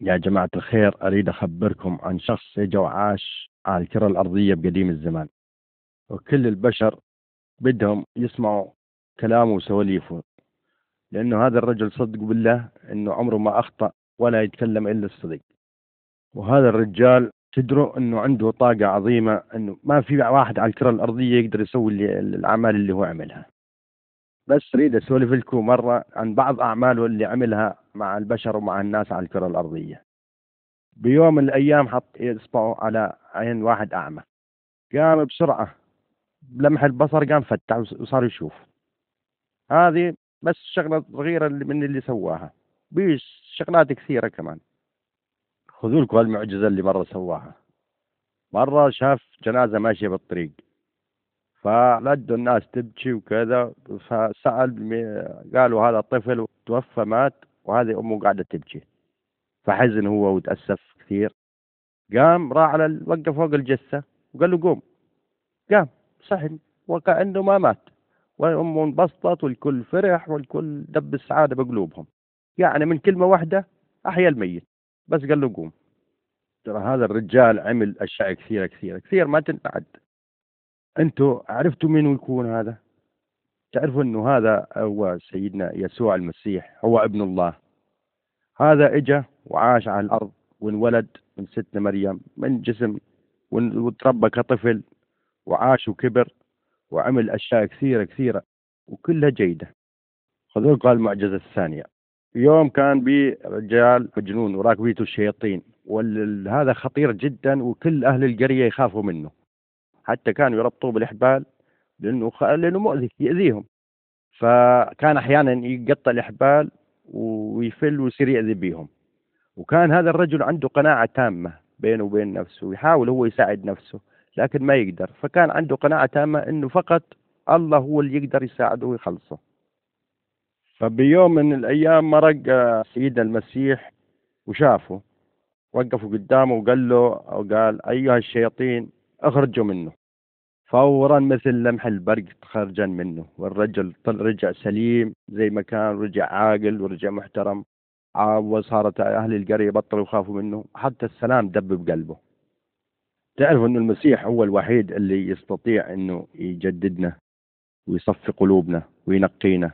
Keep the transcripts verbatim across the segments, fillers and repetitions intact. يا جماعة الخير، أريد أخبركم عن شخص اجى وعاش على الكرة الأرضية بقديم الزمان، وكل البشر بدهم يسمعوا كلامه وسواليفه، لأنه هذا الرجل صدق بالله أنه عمره ما أخطأ ولا يتكلم إلا الصدق. وهذا الرجال تدروا أنه عنده طاقة عظيمة، أنه ما في واحد على الكرة الأرضية يقدر يسوي الأعمال اللي هو عملها. بس أريد أسولف لكم مرة عن بعض أعماله اللي عملها مع البشر ومع الناس على الكرة الأرضية. بيوم من الأيام حط إصبعه على عين واحد أعمى، قام بسرعة بلمح البصر، قام فتح وصار يشوف. هذه بس شغلة صغيرة من اللي سواها، بيش شغلات كثيرة كمان. خذوا لكم هالمعجزة اللي مرة سواها. مرة شاف جنازة ماشية بالطريق، فلدوا الناس تبكي وكذا، فسأل قالوا هذا الطفل توفى مات وهذه أمه قاعدة تبكي، فحزن هو وتأسف كثير. قام راح على وقف فوق الجثة وقال له قوم. قام صحن وكأنه ما مات، وأمه انبسطت والكل فرح والكل دب السعادة بقلوبهم، يعني من كلمة واحدة أحيا الميت، بس قال له قوم. ترى هذا الرجال عمل أشياء كثيرة كثيرة كثير ما تنعد. أنتوا عرفتوا مين يكون هذا؟ تعرفوا أنه هذا هو سيدنا يسوع المسيح، هو ابن الله. هذا إجا وعاش على الأرض وانولد من ستنا مريم من جسم، وتربى كطفل وعاش وكبر وعمل أشياء كثيرة كثيرة وكلها جيدة. خذوا لكم المعجزة الثانية. يوم كان بي رجال مجنون وراكبيته الشياطين، وهذا خطير جدا وكل أهل القرية يخافوا منه، حتى كانوا يربطوه بالإحبال لأنه لأنه مؤذي يأذيهم. فكان أحيانا يقطع الإحبال ويفل ويصير يأذي بيهم. وكان هذا الرجل عنده قناعة تامة بينه وبين نفسه، ويحاول هو يساعد نفسه لكن ما يقدر. فكان عنده قناعة تامة أنه فقط الله هو اللي يقدر يساعده ويخلصه. فبيوم من الأيام مرق سيدنا المسيح وشافه، وقفوا قدامه وقال له وقال أيها الشياطين أخرجوا منه. فورا مثل لمح البرق خرجا منه، والرجل رجع سليم زي ما كان، ورجع عاقل ورجع محترم، وصارت أهل القرية بطلوا يخافوا منه، حتى السلام دب بقلبه. تعرفوا أن المسيح هو الوحيد اللي يستطيع أنه يجددنا ويصفي قلوبنا وينقينا،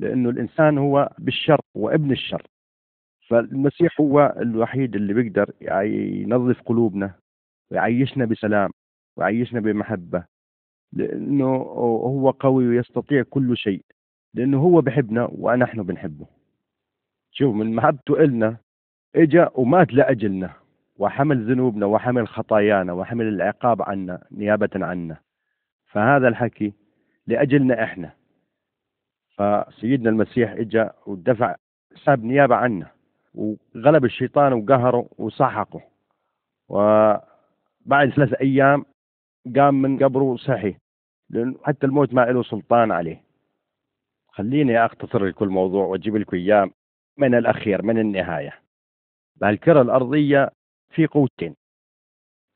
لأنه الإنسان هو بالشر وابن الشر. فالمسيح هو الوحيد اللي بيقدر ينظف قلوبنا ويعيشنا بسلام ويعيشنا بمحبة، لأنه هو قوي ويستطيع كل شيء، لأنه هو بحبنا ونحن بنحبه. شوف، من محبته إلنا إجا ومات لأجلنا، وحمل ذنوبنا وحمل خطايانا وحمل العقاب عنا نيابة عنا. فهذا الحكي لأجلنا إحنا. فسيدنا المسيح إجا ودفع ساب نيابة عنا، وغلب الشيطان وقهره وسحقه. وبعد ثلاث أيام قام من قبره وصحي، لأنه حتى الموت ما له سلطان عليه. خليني أختصر لكم الموضوع وأجيب لكم إياه من الأخير من النهاية. بهالكرة الأرضية في قوتين،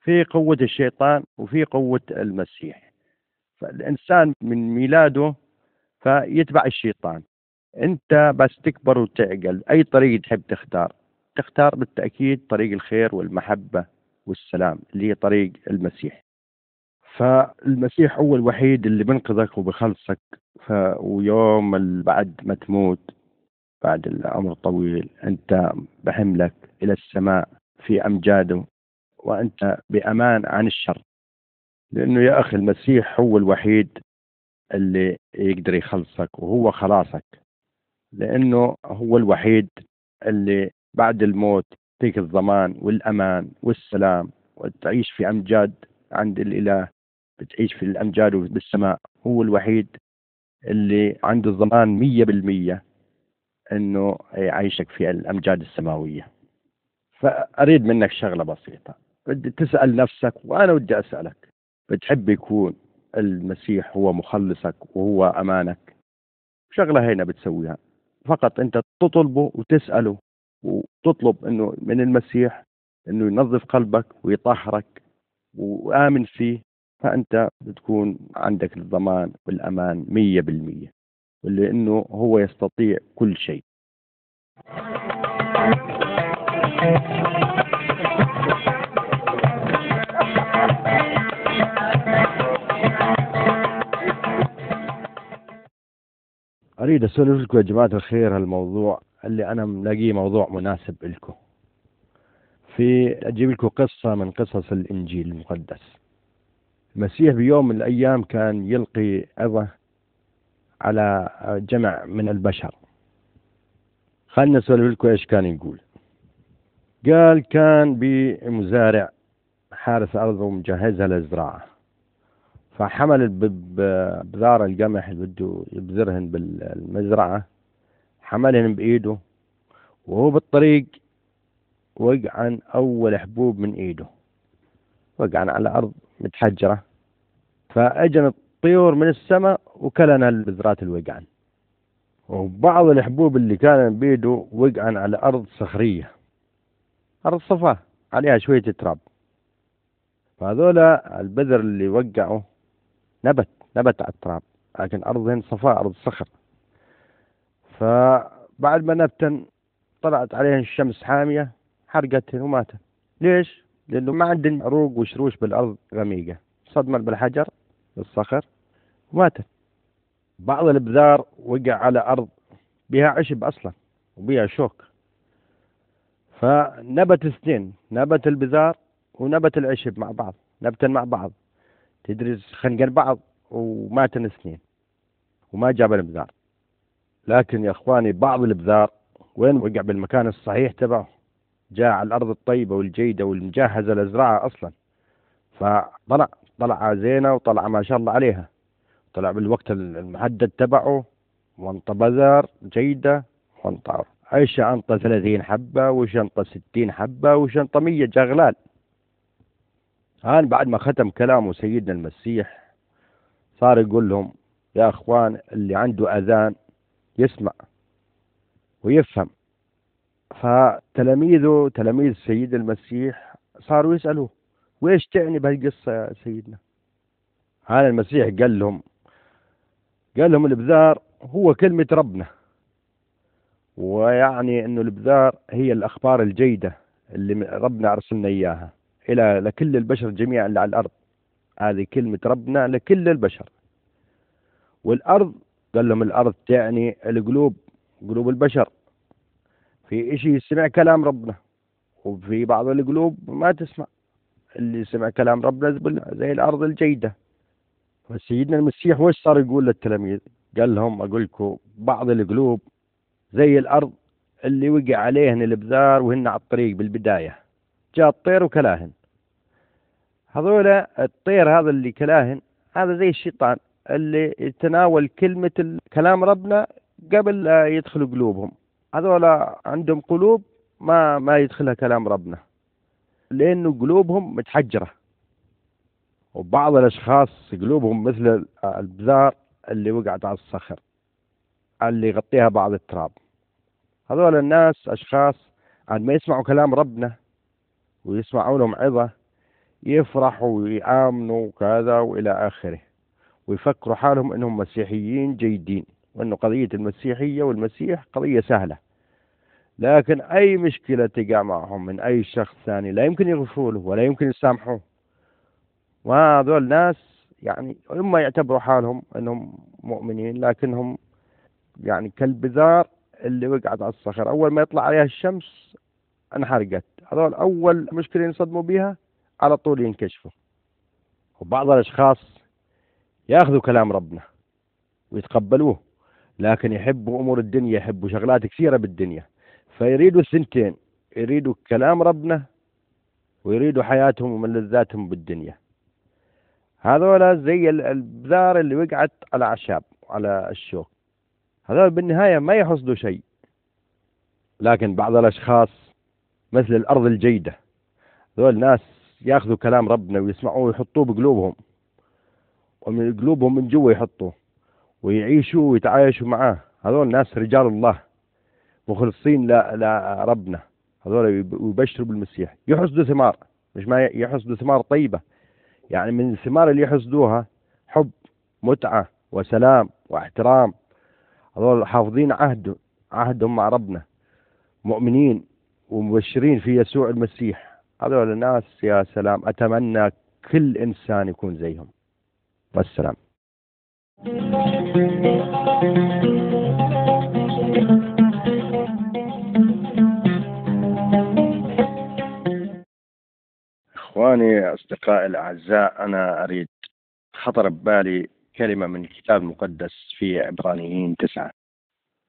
في قوة الشيطان وفي قوة المسيح. فالإنسان من ميلاده فيتبع الشيطان. أنت بس تكبر وتعقل أي طريق تحب تختار، تختار بالتأكيد طريق الخير والمحبة والسلام اللي هي طريق المسيح. فالمسيح هو الوحيد اللي بنقذك وبخلصك. ويوم بعد ما تموت بعد العمر الطويل أنت بحملك إلى السماء في أمجاده، وأنت بأمان عن الشر، لأنه يا أخي المسيح هو الوحيد اللي يقدر يخلصك وهو خلاصك، لأنه هو الوحيد اللي بعد الموت يعطيك الضمان والأمان والسلام، وتعيش في أمجاد عند الإله، بتعيش في الأمجاد وبالسماء. هو الوحيد اللي عنده الضمان مية بالمية أنه يعيشك في الأمجاد السماوية. فأريد منك شغلة بسيطة، بدي تسأل نفسك وأنا ودي أسألك، بتحب يكون المسيح هو مخلصك وهو أمانك؟ شغلة هنا بتسويها، فقط أنت تطلبه وتسأله، وتطلب أنه من المسيح أنه ينظف قلبك ويطهرك وآمن فيه، فأنت بتكون عندك الضمان والأمان مية بالمية، لأنه هو يستطيع كل شيء. أريد أسولف لكم يا جماعة الخير هالموضوع اللي أنا ملاقيه موضوع مناسب لكم. في أجيب لكم قصة من قصص الإنجيل المقدس. المسيح بيوم من الأيام كان يلقي عظة على جمع من البشر. خلنا أسولف لكم إيش كان يقول. قال كان بمزارع حارس أرض ومجهزها للزراعة، فحمل بذار القمح اللي بده يبذرهن بالمزرعة، حملهن بإيده، وهو بالطريق وقعن أول حبوب من إيده، وقعن على أرض متحجرة، فأجنت الطيور من السماء وكلنا البذرات اللي وقعن، وبعض الحبوب اللي كانن بإيده وقعن على أرض صخرية، أرض صفا عليها شوية تراب، فهذولا البذر اللي وقعوا نبت نبت على التراب، لكن أرضهن صفاء، أرض صخر. فبعد ما نبتن طلعت عليهن الشمس حامية، حرقتهن وماتن. ليش؟ لأنه ما عندن عروق وشروش بالأرض غميقة، صدمة بالحجر بالصخر وماتت. بعض البذار وقع على أرض بها عشب أصلا وبها شوك، فنبت اثنين، نبت البذار ونبت العشب مع بعض، نبتن مع بعض، تدري خنقن بعض وماتن اثنين وما جاب البذار. لكن يا اخواني بعض البذار وين وقع؟ بالمكان الصحيح تبعه، جاء على الارض الطيبه والجيده والمجهزه للزراعه اصلا، فطلع طلع زينه وطلع ما شاء الله عليها، طلع بالوقت المحدد تبعه، وانطى بذر جيده، وانطى ايش، انطى ثلاثين حبه، وشنطه ستين حبه، وشنطه مية جغلال. الآن بعد ما ختم كلامه سيدنا المسيح صار يقول لهم يا أخوان، اللي عنده أذان يسمع ويفهم. فتلاميذه تلاميذ سيد المسيح صاروا يسألوه ويش تعني بهالقصة يا سيدنا؟ هذا المسيح قال لهم قال لهم الابذار هو كلمة ربنا، ويعني أنه الابذار هي الأخبار الجيدة اللي ربنا أرسلنا إياها إلى لكل البشر جميعا اللي على الأرض. هذه كلمة ربنا لكل البشر. والأرض قال لهم الأرض تعني القلوب، قلوب البشر، في إشي يسمع كلام ربنا وفي بعض القلوب ما تسمع، اللي يسمع كلام ربنا زي الأرض الجيدة. فسيدنا المسيح وش صار يقول للتلاميذ؟ قال لهم أقول لكم بعض القلوب زي الأرض اللي وقع عليهن البذار وهن على الطريق بالبداية، جاء الطير وكلاهن. هذولا الطير هذا اللي كلاهن هذا زي الشيطان اللي يتناول كلمة كلام ربنا قبل يدخل قلوبهم. هذولا عندهم قلوب ما ما يدخلها كلام ربنا لأنه قلوبهم متحجرة. وبعض الأشخاص قلوبهم مثل البذار اللي وقعت على الصخر اللي يغطيها بعض التراب. هذولا الناس أشخاص عن ما يسمعوا كلام ربنا ويسمعوا لهم عظة يفرحوا ويآمنوا وكذا وإلى آخره، ويفكروا حالهم أنهم مسيحيين جيدين، وأنه قضية المسيحية والمسيح قضية سهلة. لكن أي مشكلة تقع معهم من أي شخص ثاني لا يمكن يغفروه ولا يمكن يسامحوه. وهذول الناس يعني إما يعتبروا حالهم أنهم مؤمنين لكنهم يعني كالبذار اللي وقعت على الصخر، أول ما يطلع عليها الشمس انحرقت. هذول أول مشكلة ينصدموا بها على طول ينكشفوا. وبعض الأشخاص يأخذوا كلام ربنا ويتقبلوه، لكن يحبوا أمور الدنيا، يحبوا شغلات كثيرة بالدنيا، فيريدوا الثنتين، يريدوا كلام ربنا ويريدوا حياتهم ومن لذاتهم بالدنيا. هذولا زي البذار اللي وقعت على أعشاب على الشوك، هذول بالنهاية ما يحصدوا شيء. لكن بعض الأشخاص مثل الأرض الجيدة، ذول الناس يأخذوا كلام ربنا ويسمعوه ويحطوه بقلوبهم، ومن قلوبهم من جوا يحطوه ويعيشوا ويتعايشوا معاه. هذول الناس رجال الله مخلصين لربنا، هذول يبشروا بالمسيح، يحصدوا ثمار، مش ما يحصدوا ثمار طيبة، يعني من الثمار اللي يحصدوها حب متعة وسلام واحترام. هذول حافظين عهد عهدهم مع ربنا، مؤمنين ومبشرين في يسوع المسيح. هذول الناس يا سلام أتمنى كل إنسان يكون زيهم. والسلام. إخواني أصدقائي الأعزاء، أنا أريد خطر ببالي كلمة من الكتاب المقدس في عبرانيين تسعة،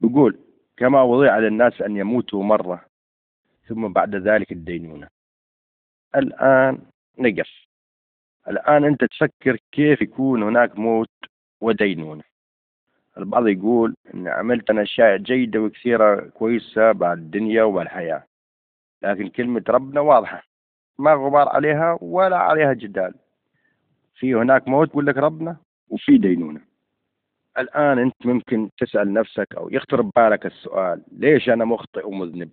يقول: كما وضيع للناس أن يموتوا مرة ثم بعد ذلك الدينونة. الآن نقف، الآن أنت تفكر كيف يكون هناك موت ودينونة. البعض يقول إن عملت أنا أشياء جيدة وكثيرة كويسة بعد الدنيا والحياة، لكن كلمة ربنا واضحة ما غبار عليها ولا عليها جدال. في هناك موت يقول لك ربنا، وفي دينونة. الآن أنت ممكن تسأل نفسك أو يخطر ببالك السؤال: ليش أنا مخطئ ومذنب؟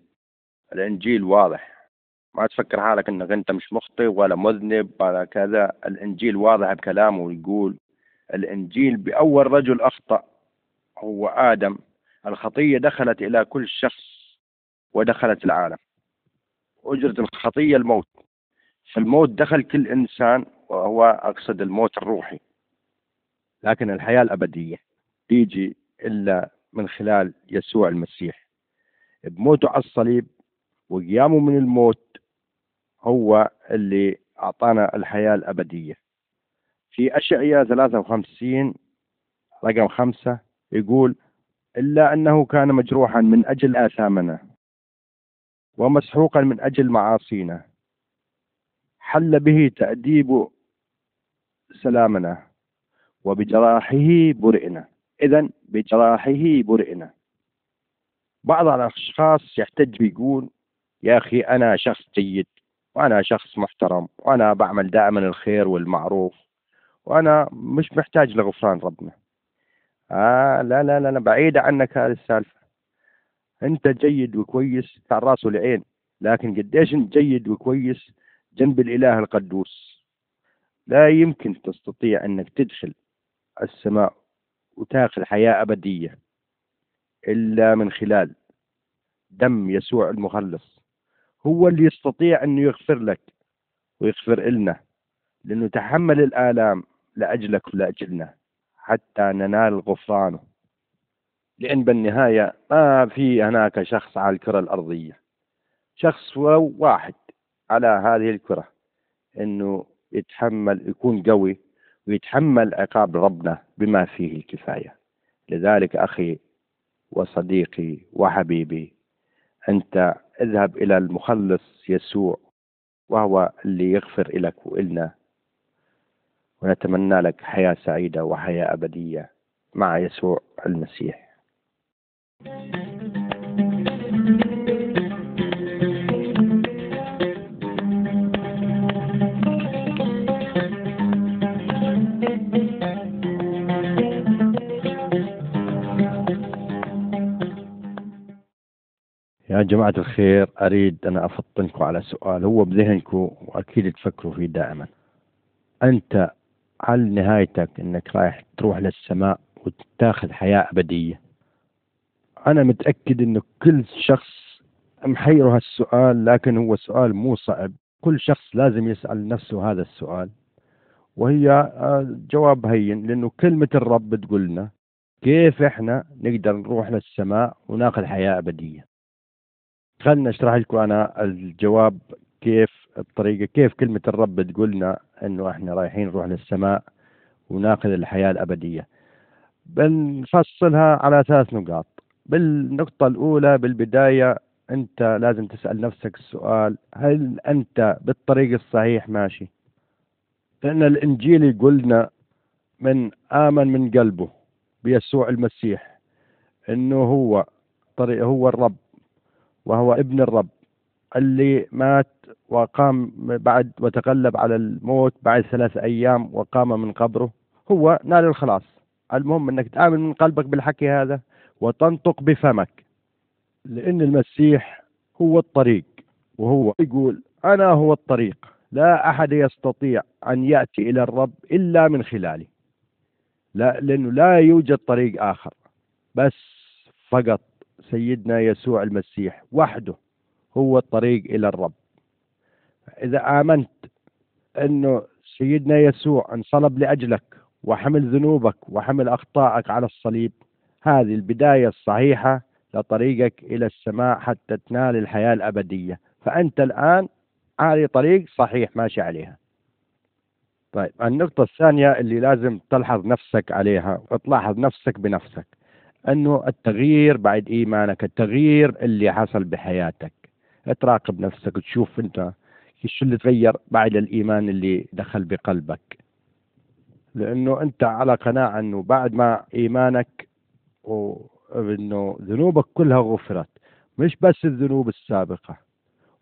الإنجيل واضح، ما تفكر حالك أنك أنت مش مخطئ ولا مذنب ولا كذا. الإنجيل واضح بكلامه، ويقول الإنجيل بأول رجل أخطأ هو آدم، الخطية دخلت إلى كل شخص ودخلت العالم، أجرة الخطية الموت. فالموت دخل كل إنسان، وهو أقصد الموت الروحي، لكن الحياة الأبدية تيجي إلا من خلال يسوع المسيح. بموته على الصليب وقيامه من الموت هو اللي أعطانا الحياة الأبدية. في أشعياء ثلاثة وخمسين رقم خمسة يقول: إلا أنه كان مجروحا من أجل آثامنا ومسحوقا من أجل معاصينا، حل به تأديب سلامنا وبجراحه برئنا. إذن بجراحه برئنا. بعض الأشخاص يحتج ويقول: يا أخي أنا شخص جيد، وأنا شخص محترم، وأنا بعمل دائما الخير والمعروف، وأنا مش محتاج لغفران ربنا. آه لا لا لا, لا بعيدة عنك هذه السالفة. أنت جيد وكويس على الرأس والعين، لكن قديش أنت جيد وكويس جنب الإله القدوس؟ لا يمكن تستطيع أنك تدخل السماء وتاخذ حياة أبدية إلا من خلال دم يسوع المخلص. هو اللي يستطيع أنه يغفر لك ويغفر لنا، لأنه تحمل الآلام لأجلك ولأجلنا حتى ننال غفرانه. لأن بالنهاية ما في هناك شخص على الكرة الأرضية، شخص ولو واحد على هذه الكرة، أنه يتحمل، يكون قوي ويتحمل عقاب ربنا بما فيه الكفاية. لذلك أخي وصديقي وحبيبي، أنت اذهب إلى المخلص يسوع، وهو اللي يغفر لك وإلنا. ونتمنى لك حياة سعيدة وحياة أبدية مع يسوع المسيح. يا جماعة الخير، أريد أنا أفطنكم على سؤال هو بذهنكم وأكيد تفكروا فيه دائما. أنت هل نهايتك أنك رايح تروح للسماء وتاخذ حياة أبدية؟ أنا متأكد أنه كل شخص محيره هالسؤال، لكن هو سؤال مو صعب، كل شخص لازم يسأل نفسه هذا السؤال، وهي جواب هين، لأنه كلمة الرب تقولنا كيف إحنا نقدر نروح للسماء وناخذ حياة أبدية. خلنا أشرح لكم أنا الجواب، كيف الطريقة، كيف كلمة الرب تقولنا أنه إحنا رايحين نروح للسماء وناخذ الحياة الأبدية. بنفصلها على ثلاث نقاط. بالنقطة الأولى، بالبداية أنت لازم تسأل نفسك السؤال: هل أنت بالطريق الصحيح ماشي؟ لأن الإنجيل يقولنا من آمن من قلبه بيسوع المسيح أنه هو طريق، هو الرب، وهو ابن الرب اللي مات وقام بعد وتغلب على الموت بعد ثلاث أيام وقام من قبره، هو نال الخلاص. المهم أنك تآمن من قلبك بالحكي هذا وتنطق بفمك، لأن المسيح هو الطريق، وهو يقول: أنا هو الطريق، لا أحد يستطيع أن يأتي إلى الرب إلا من خلالي، لا لأنه لا يوجد طريق آخر، بس فقط سيدنا يسوع المسيح وحده هو الطريق إلى الرب. إذا آمنت أنه سيدنا يسوع انصلب لأجلك وحمل ذنوبك وحمل أخطائك على الصليب، هذه البداية الصحيحة لطريقك إلى السماء حتى تنال الحياة الأبدية. فأنت الآن على طريق صحيح ماشي عليها. طيب، النقطة الثانية اللي لازم تلحظ نفسك عليها وتلاحظ نفسك بنفسك، أنه التغيير بعد إيمانك، التغيير اللي حصل بحياتك، تراقب نفسك وتشوف أنت شو اللي تغير بعد الإيمان اللي دخل بقلبك. لأنه أنت على قناعة أنه بعد ما إيمانك وأنه ذنوبك كلها غفرت، مش بس الذنوب السابقة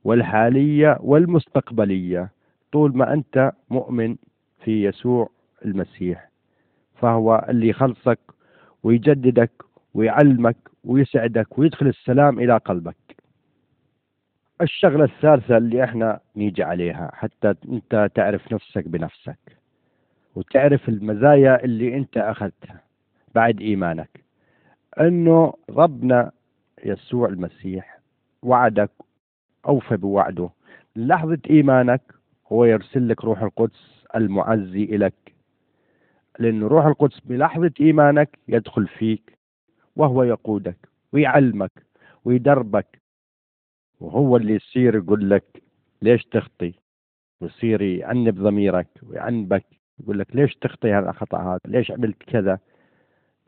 والحالية والمستقبلية، طول ما أنت مؤمن في يسوع المسيح فهو اللي يخلصك ويجددك ويعلمك ويسعدك ويدخل السلام إلى قلبك. الشغلة الثالثة اللي احنا نيجي عليها حتى انت تعرف نفسك بنفسك وتعرف المزايا اللي انت اخذتها بعد ايمانك، انه ربنا يسوع المسيح وعدك، اوفى بوعده. لحظة ايمانك هو يرسل لك روح القدس المعزي إليك، لأن روح القدس بلحظة إيمانك يدخل فيك وهو يقودك ويعلمك ويدربك، وهو اللي يصير يقول لك ليش تخطي، ويصير يعنب ضميرك ويعنبك يقول لك ليش تخطي هالخطأ هذا، ليش عملت كذا.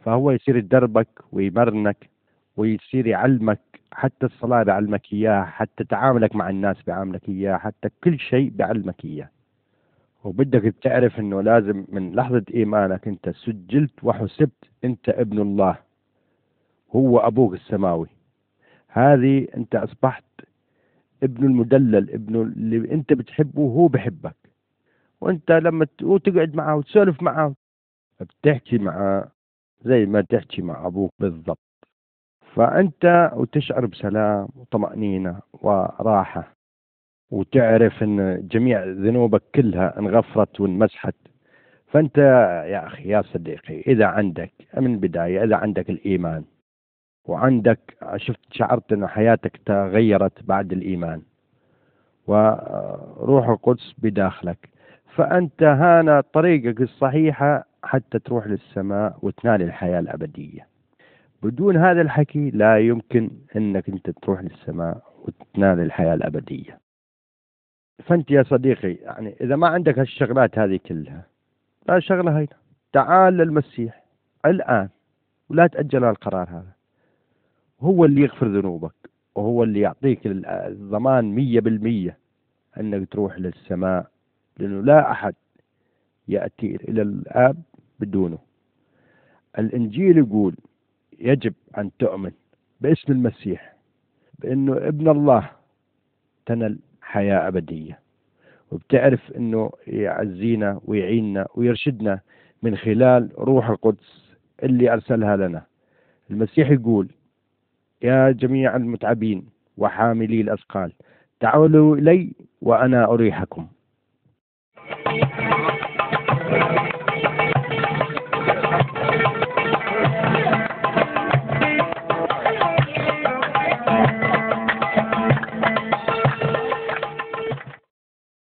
فهو يصير يدربك ويمرنك ويصير يعلمك، حتى الصلاة بعلمك إياه، حتى تعاملك مع الناس بعاملك إياه، حتى كل شيء بعلمك إياه. وبدك تعرف أنه لازم من لحظة إيمانك أنت سجلت وحسبت أنت ابن الله، هو أبوك السماوي. هذه أنت أصبحت ابن المدلل، ابن اللي أنت بتحبه وهو بحبك، وأنت لما تقعد معه وتسولف معه بتحكي معه زي ما تحكي مع أبوك بالضبط. فأنت وتشعر بسلام وطمأنينة وراحة، وتعرف أن جميع ذنوبك كلها انغفرت وانمسحت. فأنت يا أخي يا صديقي، إذا عندك من البداية، إذا عندك الإيمان وعندك شفت شعرت أن حياتك تغيرت بعد الإيمان وروح القدس بداخلك، فأنت هنا طريقك الصحيحة حتى تروح للسماء وتنال الحياة الأبدية. بدون هذا الحكي لا يمكن أنك أنت تروح للسماء وتنال الحياة الأبدية. فأنت يا صديقي يعني إذا ما عندك هالشغلات هذه كلها، لا شغلة هيدا، تعال للمسيح الآن ولا تأجل القرار هذا. هو اللي يغفر ذنوبك وهو اللي يعطيك الضمان مية بالمية أنك تروح للسماء، لأنه لا أحد يأتي إلى الآب بدونه. الإنجيل يقول يجب أن تؤمن باسم المسيح بأنه ابن الله، تنال حياة أبدية، وبتعرف أنه يعزينا ويعيننا ويرشدنا من خلال روح القدس اللي أرسلها لنا. المسيح يقول يا جميع المتعبين وحاملي الأثقال تعالوا إلي وأنا أريحكم.